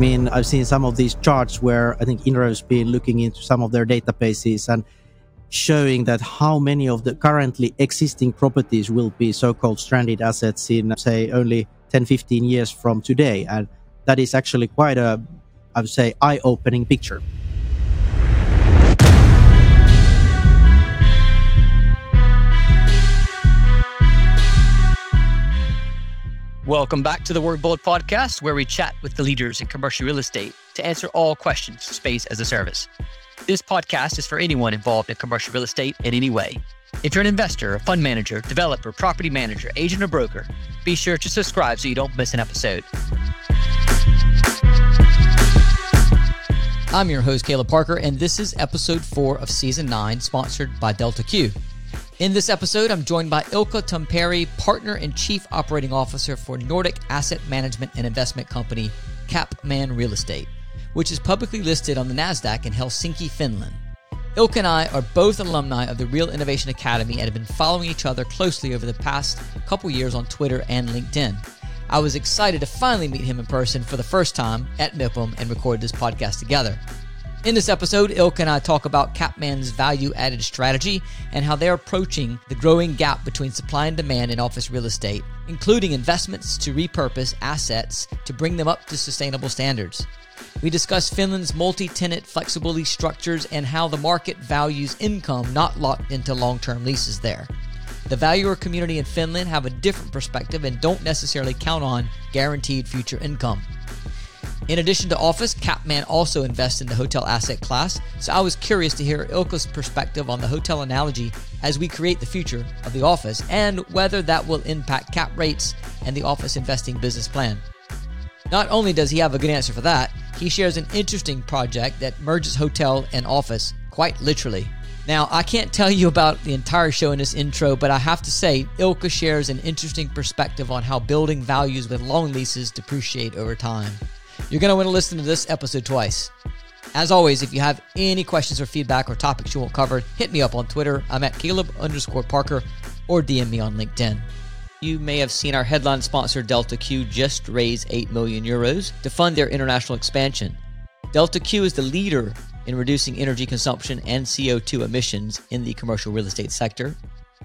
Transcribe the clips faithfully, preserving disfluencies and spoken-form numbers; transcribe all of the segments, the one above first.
I mean, I've seen some of these charts where I think InRO's been looking into some of their databases and showing that how many of the currently existing properties will be so-called stranded assets in, say, only ten, fifteen years from today. And that is actually quite a, I would say, eye-opening picture. Welcome back to the Word Bold podcast, where we chat with the leaders in commercial real estate to answer all questions for space as a service. This podcast is for anyone involved in commercial real estate in any way. If you're an investor, a fund manager, developer, property manager, agent, or broker, be sure to subscribe so you don't miss an episode. I'm your host, Caleb Parker, and this is episode four of season nine, sponsored by Delta Q. In this episode, I'm joined by Ilkka Tomperi, Partner and Chief Operating Officer for Nordic Asset Management and Investment Company, CapMan Real Estate, which is publicly listed on the NASDAQ in Helsinki, Finland. Ilkka and I are both alumni of the Real Innovation Academy and have been following each other closely over the past couple years on Twitter and LinkedIn. I was excited to finally meet him in person for the first time at MIPIM and record this podcast together. In this episode, Ilkka and I talk about CapMan's value-added strategy and how they're approaching the growing gap between supply and demand in office real estate, including investments to repurpose assets to bring them up to sustainable standards. We discuss Finland's multi-tenant flexible lease structures and how the market values income not locked into long-term leases there. The valuer community in Finland have a different perspective and don't necessarily count on guaranteed future income. In addition to office, CapMan also invests in the hotel asset class, so I was curious to hear Ilkka's perspective on the hotel analogy as we create the future of the office and whether that will impact cap rates and the office investing business plan. Not only does he have a good answer for that, he shares an interesting project that merges hotel and office, quite literally. Now, I can't tell you about the entire show in this intro, but I have to say, Ilkka shares an interesting perspective on how building values with long leases depreciate over time. You're going to want to listen to this episode twice. As always, if you have any questions or feedback or topics you want covered, hit me up on Twitter. I'm at Caleb underscore Parker or D M me on LinkedIn. You may have seen our headline sponsor, Delta Q, just raise eight million euros to fund their international expansion. Delta Q is the leader in reducing energy consumption and C O two emissions in the commercial real estate sector.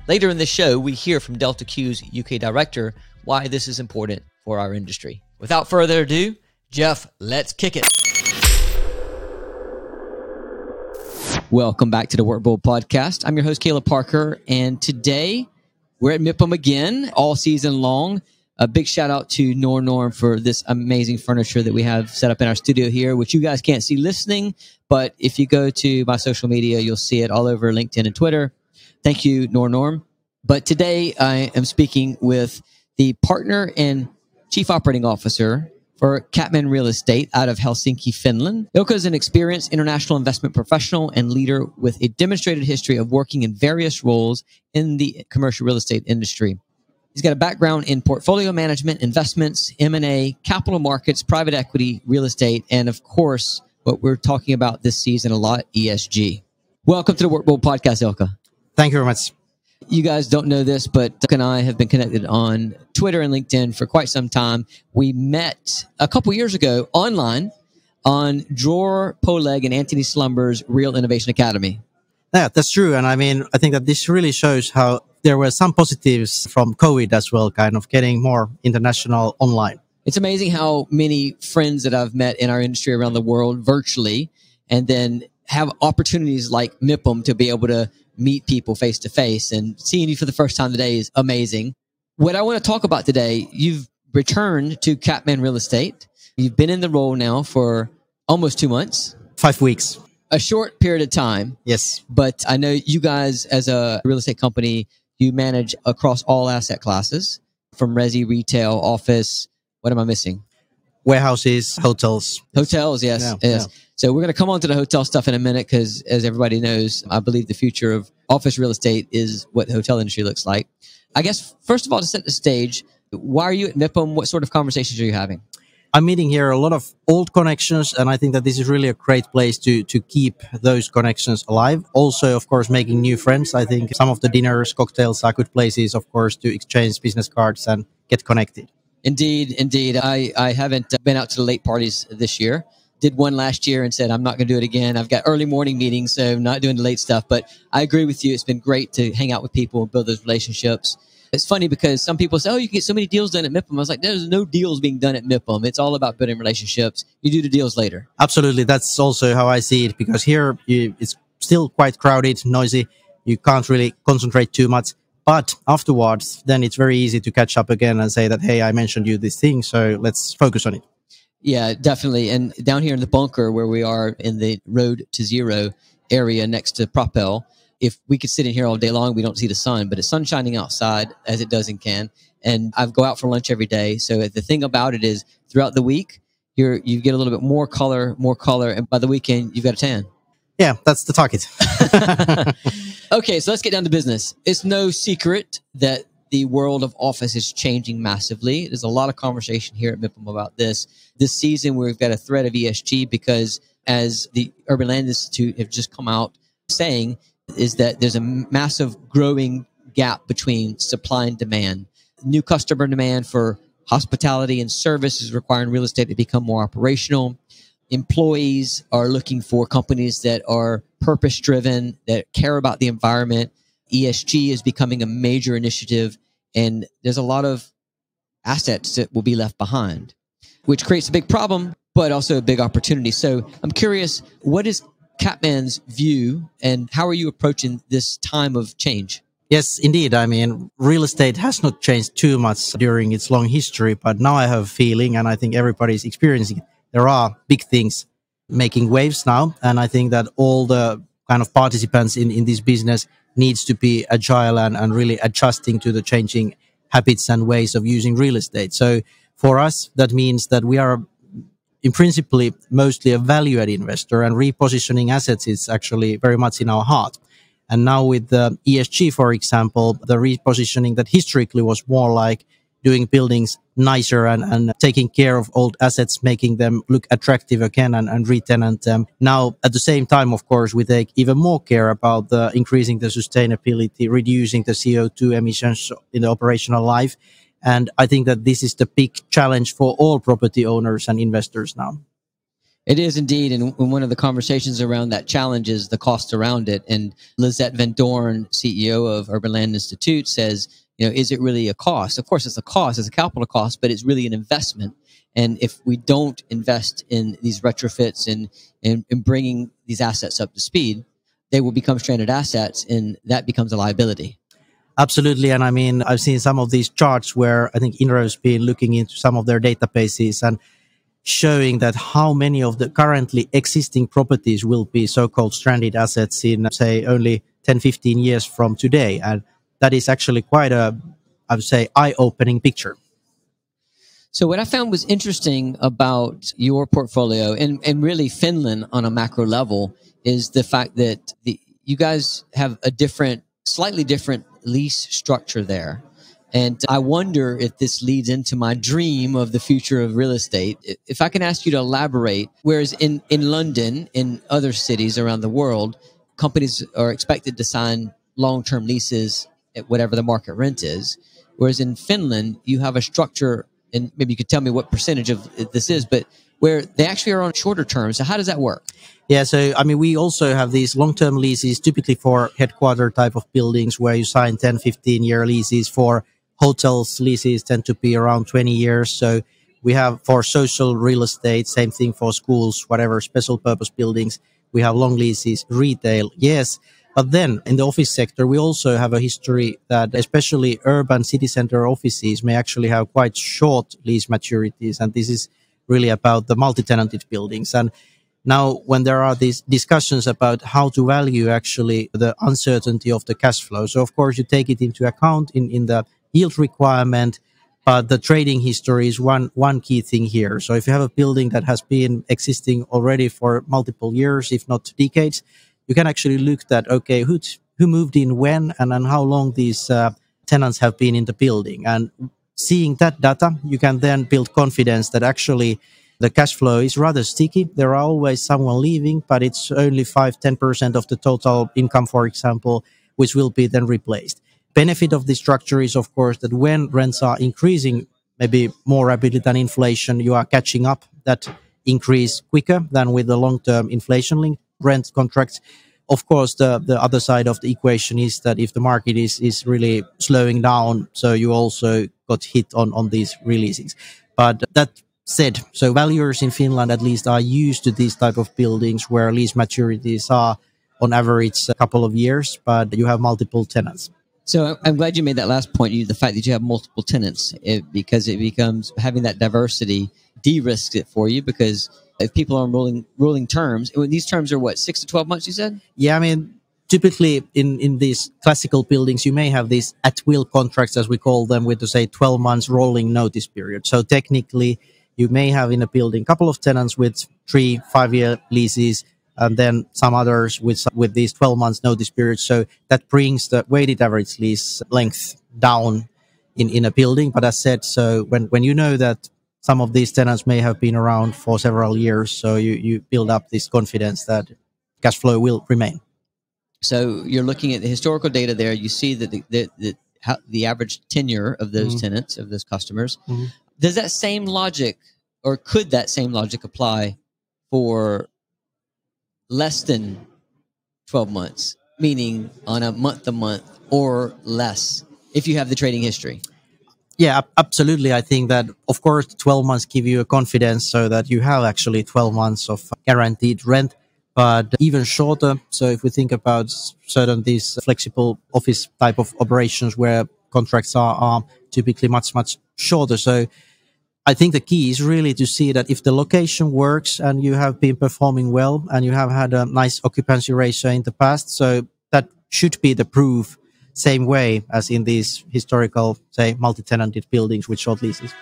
Later in the show, we hear from Delta Q's U K director why this is important for our industry. Without further ado, Jeff, let's kick it. Welcome back to the Word Bold podcast. I'm your host, Caleb Parker, and today we're at MIPIM again all season long. A big shout out to NorNorm for this amazing furniture that we have set up in our studio here, which you guys can't see listening, but if you go to my social media, you'll see it all over LinkedIn and Twitter. Thank you, NorNorm. But today I am speaking with the partner and chief operating officer for CapMan Real Estate out of Helsinki, Finland. Ilkka is an experienced international investment professional and leader with a demonstrated history of working in various roles in the commercial real estate industry. He's got a background in portfolio management, investments, M and A, capital markets, private equity, real estate, and of course, what we're talking about this season a lot, E S G. Welcome to the Word Bold podcast, Ilkka. Thank you very much. You guys don't know this, but Ilkka and I have been connected on Twitter and LinkedIn for quite some time. We met a couple years ago online on Dror Poleg and Anthony Slumber's Real Innovation Academy. Yeah, that's true. And I mean, I think that this really shows how there were some positives from COVID as well, kind of getting more international online. It's amazing how many friends that I've met in our industry around the world virtually, and then have opportunities like MIPIM to be able to meet people face to face, and seeing you for the first time today is amazing. What I want to talk about today, you've returned to CapMan Real Estate. You've been in the role now for almost two months. Five weeks. A short period of time. Yes. But I know you guys as a real estate company, you manage across all asset classes from resi, retail, office. What am I missing? Warehouses, hotels. Hotels, yes. No, yes. No. So we're going to come on to the hotel stuff in a minute because, as everybody knows, I believe the future of office real estate is what the hotel industry looks like. I guess, first of all, to set the stage, why are you at MIPIM? What sort of conversations are you having? I'm meeting here a lot of old connections, and I think that this is really a great place to to keep those connections alive. Also, of course, making new friends. I think some of the dinners, cocktails are good places, of course, to exchange business cards and get connected. Indeed, indeed. I, I haven't been out to the late parties this year. Did one last year and said, I'm not going to do it again. I've got early morning meetings, so I'm not doing the late stuff. But I agree with you. It's been great to hang out with people and build those relationships. It's funny because some people say, oh, you can get so many deals done at MIPIM. I was like, there's no deals being done at MIPIM. It's all about building relationships. You do the deals later. Absolutely. That's also how I see it, because here you, it's still quite crowded, noisy. You can't really concentrate too much. But afterwards, then it's very easy to catch up again and say that, hey, I mentioned you this thing, so let's focus on it. Yeah, definitely. And down here in the bunker where we are in the Road to Zero area next to Propel, if we could sit in here all day long, we don't see the sun, but it's sun shining outside as it does in Cannes. And I go out for lunch every day. So the thing about it is throughout the week, you're, you get a little bit more color, more color. And by the weekend, you've got a tan. Yeah, that's the target. Okay, so let's get down to business. It's no secret that the world of office is changing massively. There's a lot of conversation here at MIPIM about this. This season, we've got a thread of E S G because as the Urban Land Institute have just come out saying, is that there's a massive growing gap between supply and demand. New customer demand for hospitality and services requiring real estate to become more operational. Employees are looking for companies that are purpose-driven, that care about the environment. E S G is becoming a major initiative, and there's a lot of assets that will be left behind, which creates a big problem, but also a big opportunity. So I'm curious, what is CapMan's view, and how are you approaching this time of change? Yes, indeed. I mean, real estate has not changed too much during its long history, but now I have a feeling, and I think everybody's experiencing it, there are big things making waves now. And I think that all the kind of participants in, in this business needs to be agile and, and really adjusting to the changing habits and ways of using real estate. So for us, that means that we are in principle mostly a value-add investor, and repositioning assets is actually very much in our heart. And now with the E S G, for example, the repositioning that historically was more like doing buildings nicer and, and taking care of old assets, making them look attractive again and, and re-tenant them. Now, at the same time, of course, we take even more care about the increasing the sustainability, reducing the C O two emissions in the operational life. And I think that this is the big challenge for all property owners and investors now. It is indeed. And one of the conversations around that challenge is the cost around it. And Lizette Van Dorn, C E O of Urban Land Institute, says, you know, is it really a cost? Of course, it's a cost. It's a capital cost, but it's really an investment. And if we don't invest in these retrofits and, and, and bringing these assets up to speed, they will become stranded assets, and that becomes a liability. Absolutely. And I mean, I've seen some of these charts where I think InRO has been looking into some of their databases and showing that how many of the currently existing properties will be so-called stranded assets in, say, only ten, fifteen years from today. And that is actually quite a, I would say, eye-opening picture. So what I found was interesting about your portfolio and, and really Finland on a macro level is the fact that the, you guys have a different, slightly different lease structure there. And I wonder if this leads into my dream of the future of real estate. If I can ask you to elaborate, whereas in, in London, in other cities around the world, companies are expected to sign long-term leases at whatever the market rent is. Whereas in Finland, you have a structure, and maybe you could tell me what percentage of this is, but where they actually are on shorter terms. So how does that work? Yeah, so, I mean, we also have these long-term leases, typically for headquarter type of buildings where you sign ten, fifteen-year leases. For hotels, leases tend to be around twenty years. So we have for social real estate, same thing for schools, whatever, special purpose buildings. We have long leases, retail, yes. But then in the office sector, we also have a history that especially urban city center offices may actually have quite short lease maturities. And this is really about the multi-tenanted buildings. And now when there are these discussions about how to value actually the uncertainty of the cash flow. So, of course, you take it into account in, in the yield requirement, but the trading history is one, one key thing here. So if you have a building that has been existing already for multiple years, if not decades, you can actually look at, okay, who t- who moved in when and, and how long these uh, tenants have been in the building. And seeing that data, you can then build confidence that actually the cash flow is rather sticky. There are always someone leaving, but it's only five to ten percent of the total income, for example, which will be then replaced. Benefit of the structure is, of course, that when rents are increasing maybe more rapidly than inflation. You are catching up that increase quicker than with the long-term inflation-linked rent contracts. Of course, the, the other side of the equation is that if the market is, is really slowing down, so you also got hit on, on these releases. But that said, so valuers in Finland at least are used to these type of buildings where lease maturities are on average a couple of years, but you have multiple tenants. So I'm glad you made that last point, you, the fact that you have multiple tenants, it, because it becomes having that diversity de-risks it for you because if people are ruling ruling terms, when these terms are what, six to twelve months, you said? Yeah, I mean, typically in, in these classical buildings, you may have these at-will contracts, as we call them, with, to say, twelve months rolling notice period. So technically, you may have in a building a couple of tenants with three, five-year leases, and then some others with with these twelve months notice periods. So that brings the weighted average lease length down in, in a building. But as said, so when, when you know that some of these tenants may have been around for several years, so you, you build up this confidence that cash flow will remain. So you're looking at the historical data there. You see that the the, the, how, the average tenure of those mm-hmm. tenants, of those customers. Mm-hmm. Does that same logic, or could that same logic apply for less than twelve months, meaning on a month-to-month or less, if you have the trading history? Yeah, absolutely. I think that, of course, twelve months give you a confidence so that you have actually twelve months of guaranteed rent, but even shorter. So if we think about certain these flexible office type of operations where contracts are, are typically much, much shorter. So I think the key is really to see that if the location works and you have been performing well and you have had a nice occupancy ratio in the past, so that should be the proof. Same way as in these historical, say, multi-tenanted buildings with short leases.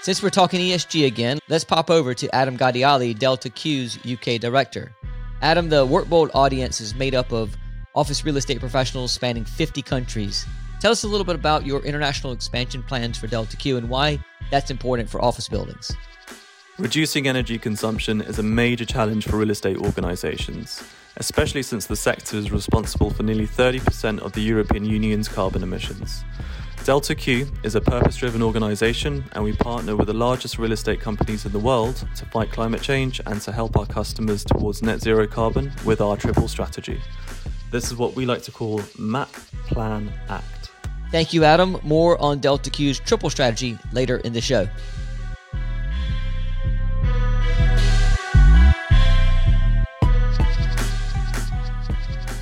Since we're talking E S G again, let's pop over to Adam Gadioli, Delta Q's U K director. Adam, the Workbold audience is made up of office real estate professionals spanning fifty countries. Tell us a little bit about your international expansion plans for Delta Q and why that's important for office buildings. Reducing energy consumption is a major challenge for real estate organisations, especially since the sector is responsible for nearly thirty percent of the European Union's carbon emissions. Delta Q is a purpose-driven organisation, and we partner with the largest real estate companies in the world to fight climate change and to help our customers towards net zero carbon with our triple strategy. This is what we like to call Map, Plan, Act. Thank you, Adam. More on Delta Q's triple strategy later in the show.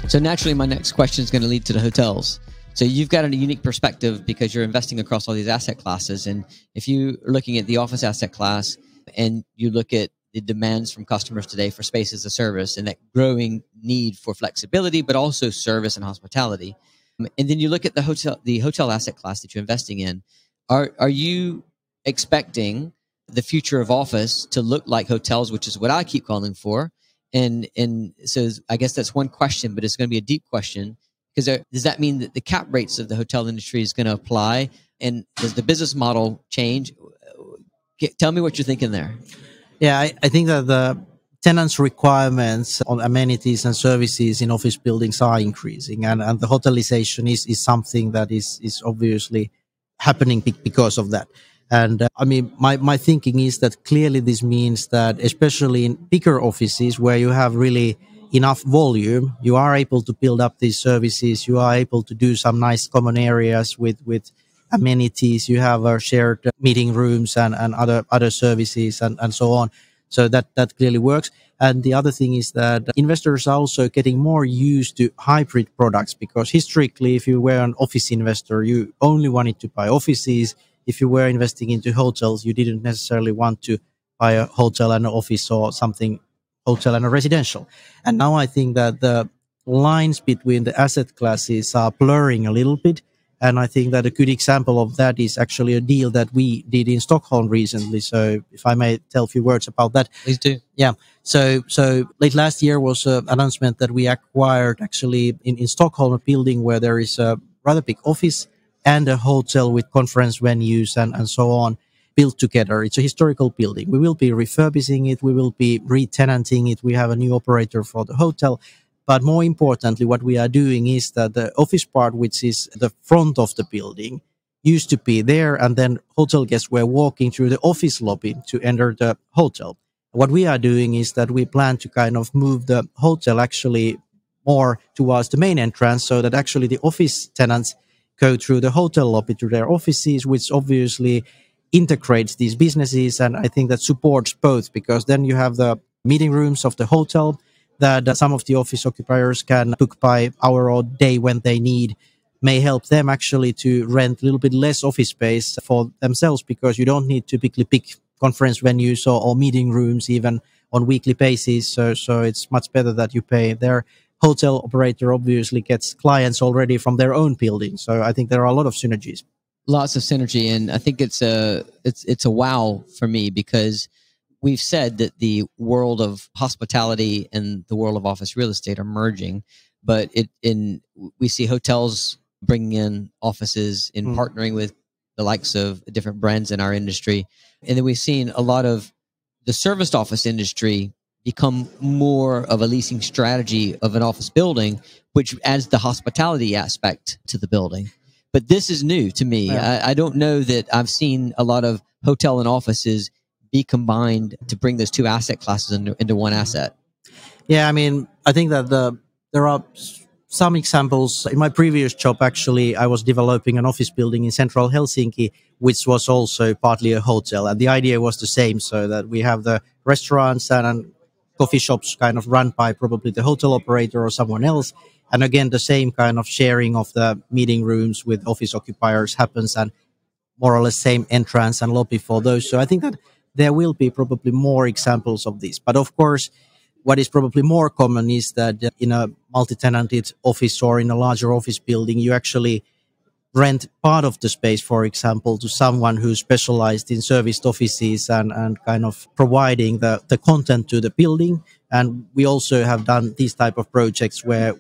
So naturally, my next question is going to lead to the hotels. So you've got a unique perspective because you're investing across all these asset classes. And if you are looking at the office asset class and you look at the demands from customers today for space as a service and that growing need for flexibility, but also service and hospitality. And then you look at the hotel, the hotel asset class that you're investing in. Are, are you expecting the future of office to look like hotels, which is what I keep calling for? And and so I guess that's one question, but it's going to be a deep question because does that mean that the cap rates of the hotel industry is going to apply? And does the business model change? Get, tell me what you're thinking there. Yeah, I, I think that the tenants' requirements on amenities and services in office buildings are increasing. And, and the hotelization is, is something that is, is obviously happening because of that. And uh, I mean, my, my thinking is that clearly this means that especially in bigger offices where you have really enough volume, you are able to build up these services. You are able to do some nice common areas with, with amenities. You have uh, shared meeting rooms and, and other, other services and, and so on. So that, that clearly works. And the other thing is that investors are also getting more used to hybrid products because historically, if you were an office investor, you only wanted to buy offices. If you were investing into hotels, you didn't necessarily want to buy a hotel and an office or something, hotel and a residential. And now I think that the lines between the asset classes are blurring a little bit. And I think that a good example of that is actually a deal that we did in Stockholm recently. So if I may tell a few words about that. Please do. Yeah. So so late last year was an announcement that we acquired actually in, in Stockholm, a building where there is a rather big office and a hotel with conference venues and, and so on built together. It's a historical building. We will be refurbishing it. We will be re-tenanting it. We have a new operator for the hotel. But more importantly, what we are doing is that the office part, which is the front of the building, used to be there, and then hotel guests were walking through the office lobby to enter the hotel. What we are doing is that we plan to kind of move the hotel actually more towards the main entrance, so that actually the office tenants go through the hotel lobby to their offices, which obviously integrates these businesses. And I think that supports both, because then you have the meeting rooms of the hotel that some of the office occupiers can book by hour or day when they need, may help them actually to rent a little bit less office space for themselves, because you don't need to typically pick conference venues or, or meeting rooms even on weekly basis. So, so it's much better that you pay. Their hotel operator obviously gets clients already from their own building. So I think there are a lot of synergies. Lots of synergy. And I think it's a, it's, it's a wow for me, because we've said that the world of hospitality and the world of office real estate are merging, but it in we see hotels bringing in offices in mm. partnering with the likes of different brands in our industry. And then we've seen a lot of the serviced office industry become more of a leasing strategy of an office building, which adds the hospitality aspect to the building. But this is new to me. Yeah. I, I don't know that I've seen a lot of hotel and offices be combined to bring those two asset classes into, into one asset. Yeah, I mean, I think that the there are some examples. In my previous job, actually, I was developing an office building in central Helsinki, which was also partly a hotel. And the idea was the same, so that we have the restaurants and, and coffee shops kind of run by probably the hotel operator or someone else. And again, the same kind of sharing of the meeting rooms with office occupiers happens, and more or less same entrance and lobby for those. So I think that there will be probably more examples of this. But of course, what is probably more common is that in a multi-tenanted office or in a larger office building, you actually rent part of the space, for example, to someone who's specialized in serviced offices and, and kind of providing the, the content to the building. And we also have done these type of projects where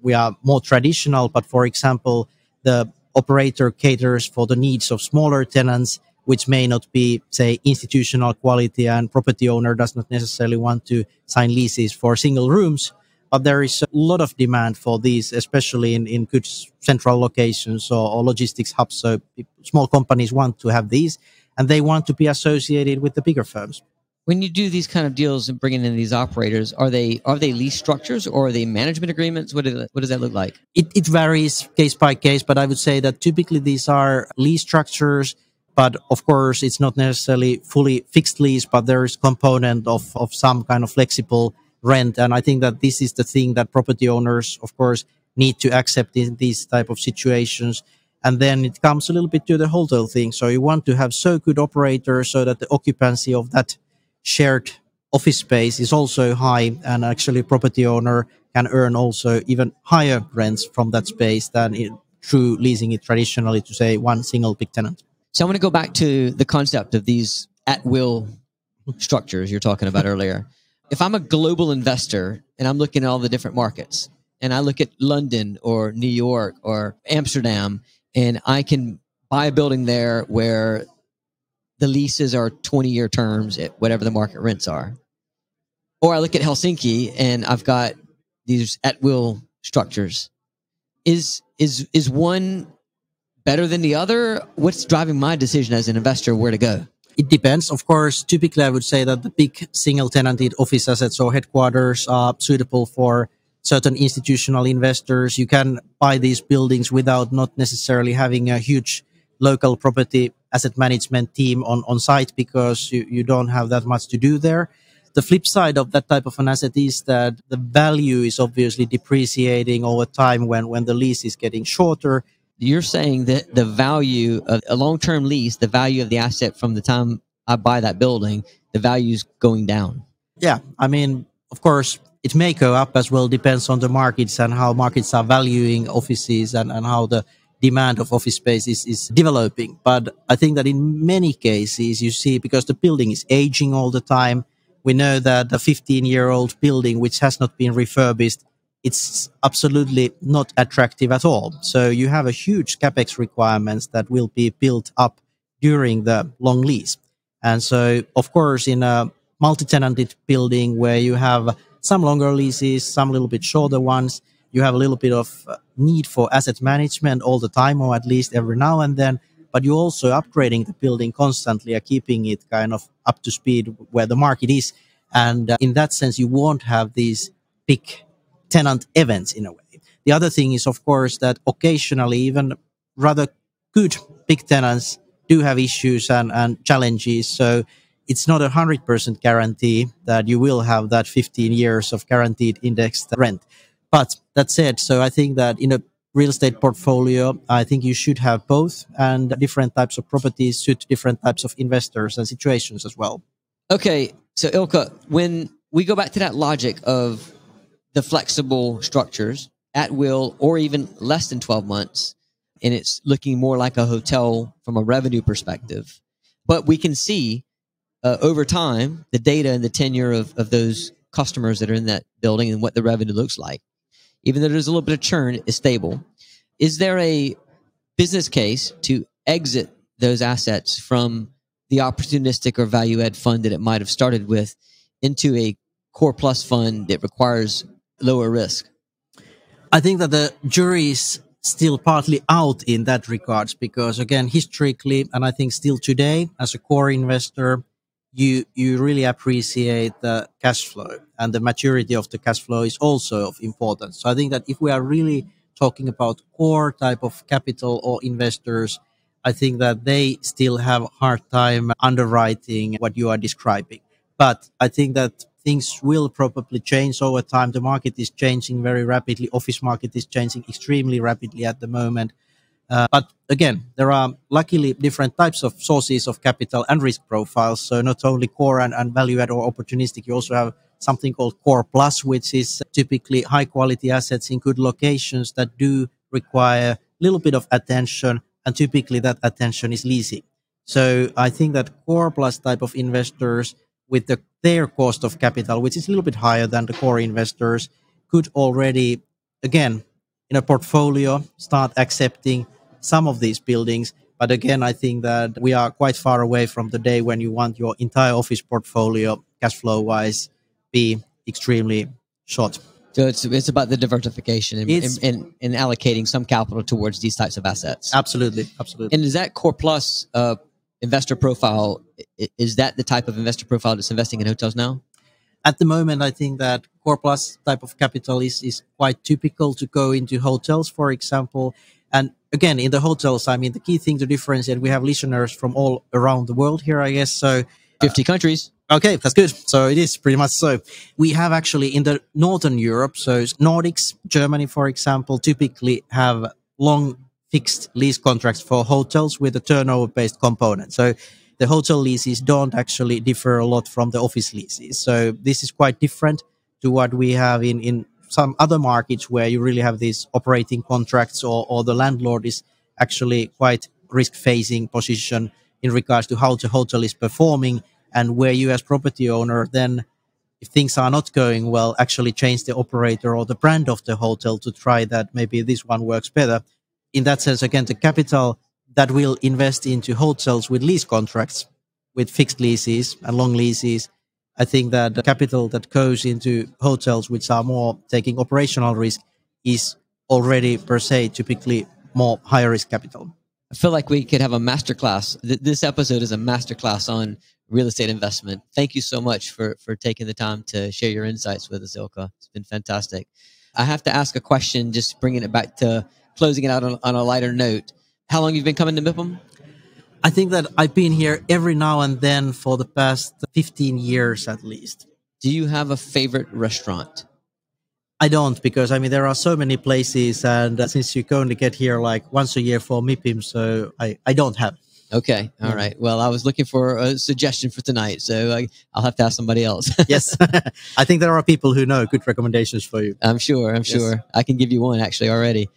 we are more traditional, but for example, the operator caters for the needs of smaller tenants, which may not be, say, institutional quality, and property owner does not necessarily want to sign leases for single rooms. But there is a lot of demand for these, especially in, in good central locations or, or logistics hubs. So small companies want to have these, and they want to be associated with the bigger firms. When you do these kind of deals and bringing in these operators, are they are they lease structures or are they management agreements? What, is, what does that look like? It, it varies case by case, but I would say that typically these are lease structures. But of course, it's not necessarily fully fixed lease, but there is component of, of some kind of flexible rent. And I think that this is the thing that property owners, of course, need to accept in these type of situations. And then it comes a little bit to the hotel thing. So you want to have so good operators so that the occupancy of that shared office space is also high. And actually, property owner can earn also even higher rents from that space than it, through leasing it traditionally to, say, one single big tenant. So I want to go back to the concept of these at-will structures you're talking about earlier. If I'm a global investor and I'm looking at all the different markets, and I look at London or New York or Amsterdam, and I can buy a building there where the leases are twenty-year terms at whatever the market rents are. Or I look at Helsinki and I've got these at-will structures. Is is is one better than the other? What's driving my decision as an investor where to go? It depends. Of course, typically I would say that the big single-tenanted office assets or headquarters are suitable for certain institutional investors. You can buy these buildings without not necessarily having a huge local property asset management team on, on site, because you, you don't have that much to do there. The flip side of that type of an asset is that the value is obviously depreciating over time when, when the lease is getting shorter. You're saying that the value of a long-term lease, the value of the asset from the time I buy that building, the value is going down. Yeah. I mean, of course, it may go up as well. Depends on the markets and how markets are valuing offices and, and how the demand of office space is, is developing. But I think that in many cases, you see, because the building is aging all the time, we know that a fifteen-year-old building which has not been refurbished, it's absolutely not attractive at all. So you have a huge CapEx requirements that will be built up during the long lease. And so, of course, in a multi-tenanted building where you have some longer leases, some little bit shorter ones. You have a little bit of need for asset management all the time, or at least every now and then. But you're also upgrading the building constantly and keeping it kind of up to speed where the market is. And uh, in that sense, you won't have these big tenant events in a way. The other thing is, of course, that occasionally even rather good big tenants do have issues and, and challenges. So it's not a one hundred percent guarantee that you will have that fifteen years of guaranteed indexed rent. But that said, so I think that in a real estate portfolio, I think you should have both, and different types of properties suit different types of investors and situations as well. Okay. So Ilkka, when we go back to that logic of the flexible structures at will, or even less than twelve months, and it's looking more like a hotel from a revenue perspective, but we can see uh, over time, the data and the tenure of, of those customers that are in that building and what the revenue looks like. Even though there's a little bit of churn, it's stable. Is there a business case to exit those assets from the opportunistic or value-add fund that it might have started with into a core plus fund that requires lower risk? I think that the jury is still partly out in that regards because, again, historically, and I think still today, as a core investor, you you really appreciate the cash flow, and the maturity of the cash flow is also of importance. So I think that if we are really talking about core type of capital or investors, I think that they still have a hard time underwriting what you are describing. But I think that things will probably change over time. The market is changing very rapidly. Office market is changing extremely rapidly at the moment. Uh, but again, there are luckily different types of sources of capital and risk profiles. So not only core and, and value-add or opportunistic, you also have something called core plus, which is typically high-quality assets in good locations that do require a little bit of attention, and typically that attention is leasing. So I think that core plus type of investors with the, their cost of capital, which is a little bit higher than the core investors, could already, again, in a portfolio, start accepting some of these buildings. But again, I think that we are quite far away from the day when you want your entire office portfolio, cash flow wise, be extremely short. So it's it's about the diversification and, and, and, and allocating some capital towards these types of assets. Absolutely, absolutely. And is that core plus uh, investor profile? Is that the type of investor profile that's investing in hotels now? At the moment, I think that core plus type of capital is is quite typical to go into hotels, for example. And again, in the hotels, I mean, the key thing to differentiate, we have listeners from all around the world here, I guess. So fifty uh, countries. Okay, that's good. So it is pretty much so. We have actually in the Northern Europe, so Nordics, Germany, for example, typically have long fixed lease contracts for hotels with a turnover-based component. So the hotel leases don't actually differ a lot from the office leases. So this is quite different to what we have in, in some other markets where you really have these operating contracts or, or the landlord is actually quite risk-facing position in regards to how the hotel is performing, and where you as property owner then, if things are not going well, actually change the operator or the brand of the hotel to try that maybe this one works better. In that sense, again, the capital that will invest into hotels with lease contracts, with fixed leases and long leases, I think that the capital that goes into hotels which are more taking operational risk is already per se typically more higher risk capital. I feel like we could have a masterclass. This episode is a masterclass on real estate investment. Thank you so much for, for taking the time to share your insights with us, Ilkka. It's been fantastic. I have to ask a question, just bringing it back to closing it out on, on a lighter note. How long have you been coming to MIPIM? I think that I've been here every now and then for the past fifteen years at least. Do you have a favorite restaurant? I don't, because I mean, there are so many places, and uh, since you can only get here like once a year for MIPIM, so I, I don't have. Okay. All mm-hmm. right. Well, I was looking for a suggestion for tonight, so I, I'll have to ask somebody else. Yes. I think there are people who know good recommendations for you. I'm sure. I'm yes. sure. I can give you one actually already.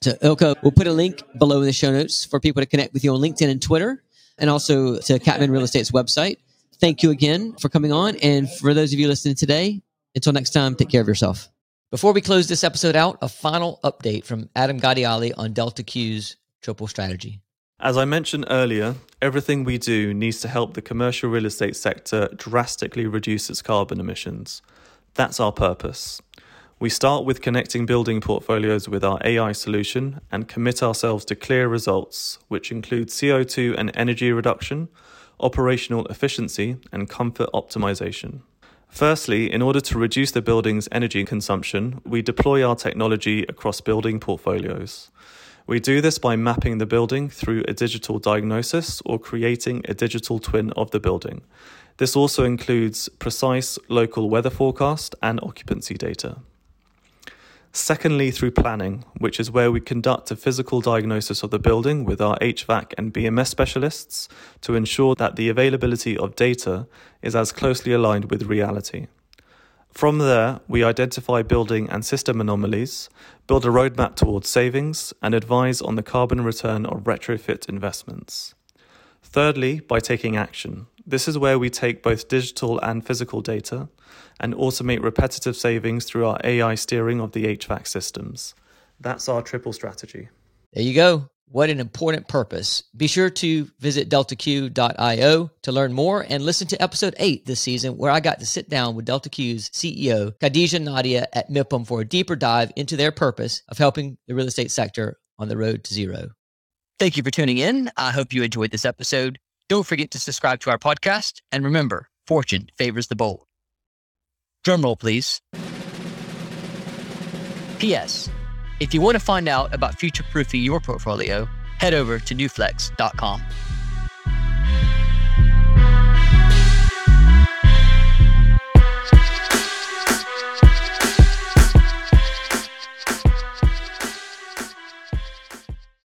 So Ilkka, we'll put a link below in the show notes for people to connect with you on LinkedIn and Twitter, and also to CapMan Real Estate's website. Thank you again for coming on. And for those of you listening today, until next time, take care of yourself. Before we close this episode out, a final update from Adam Gadioli on Delta Q's triple strategy. As I mentioned earlier, everything we do needs to help the commercial real estate sector drastically reduce its carbon emissions. That's our purpose. We start with connecting building portfolios with our A I solution and commit ourselves to clear results, which include C O two and energy reduction, operational efficiency, and comfort optimization. Firstly, in order to reduce the building's energy consumption, we deploy our technology across building portfolios. We do this by mapping the building through a digital diagnosis or creating a digital twin of the building. This also includes precise local weather forecast and occupancy data. Secondly, through planning, which is where we conduct a physical diagnosis of the building with our H V A C and B M S specialists to ensure that the availability of data is as closely aligned with reality. From there, we identify building and system anomalies, build a roadmap towards savings, and advise on the carbon return of retrofit investments. Thirdly, by taking action. This is where we take both digital and physical data and automate repetitive savings through our A I steering of the H V A C systems. That's our triple strategy. There you go. What an important purpose. Be sure to visit delta q dot io to learn more and listen to episode eight this season, where I got to sit down with Delta Q's C E O, Khadija Nadia at M I P I M, for a deeper dive into their purpose of helping the real estate sector on the road to zero. Thank you for tuning in. I hope you enjoyed this episode. Don't forget to subscribe to our podcast. And remember, fortune favors the bold. Drumroll, please. P S. If you want to find out about future-proofing your portfolio, head over to newflex dot com.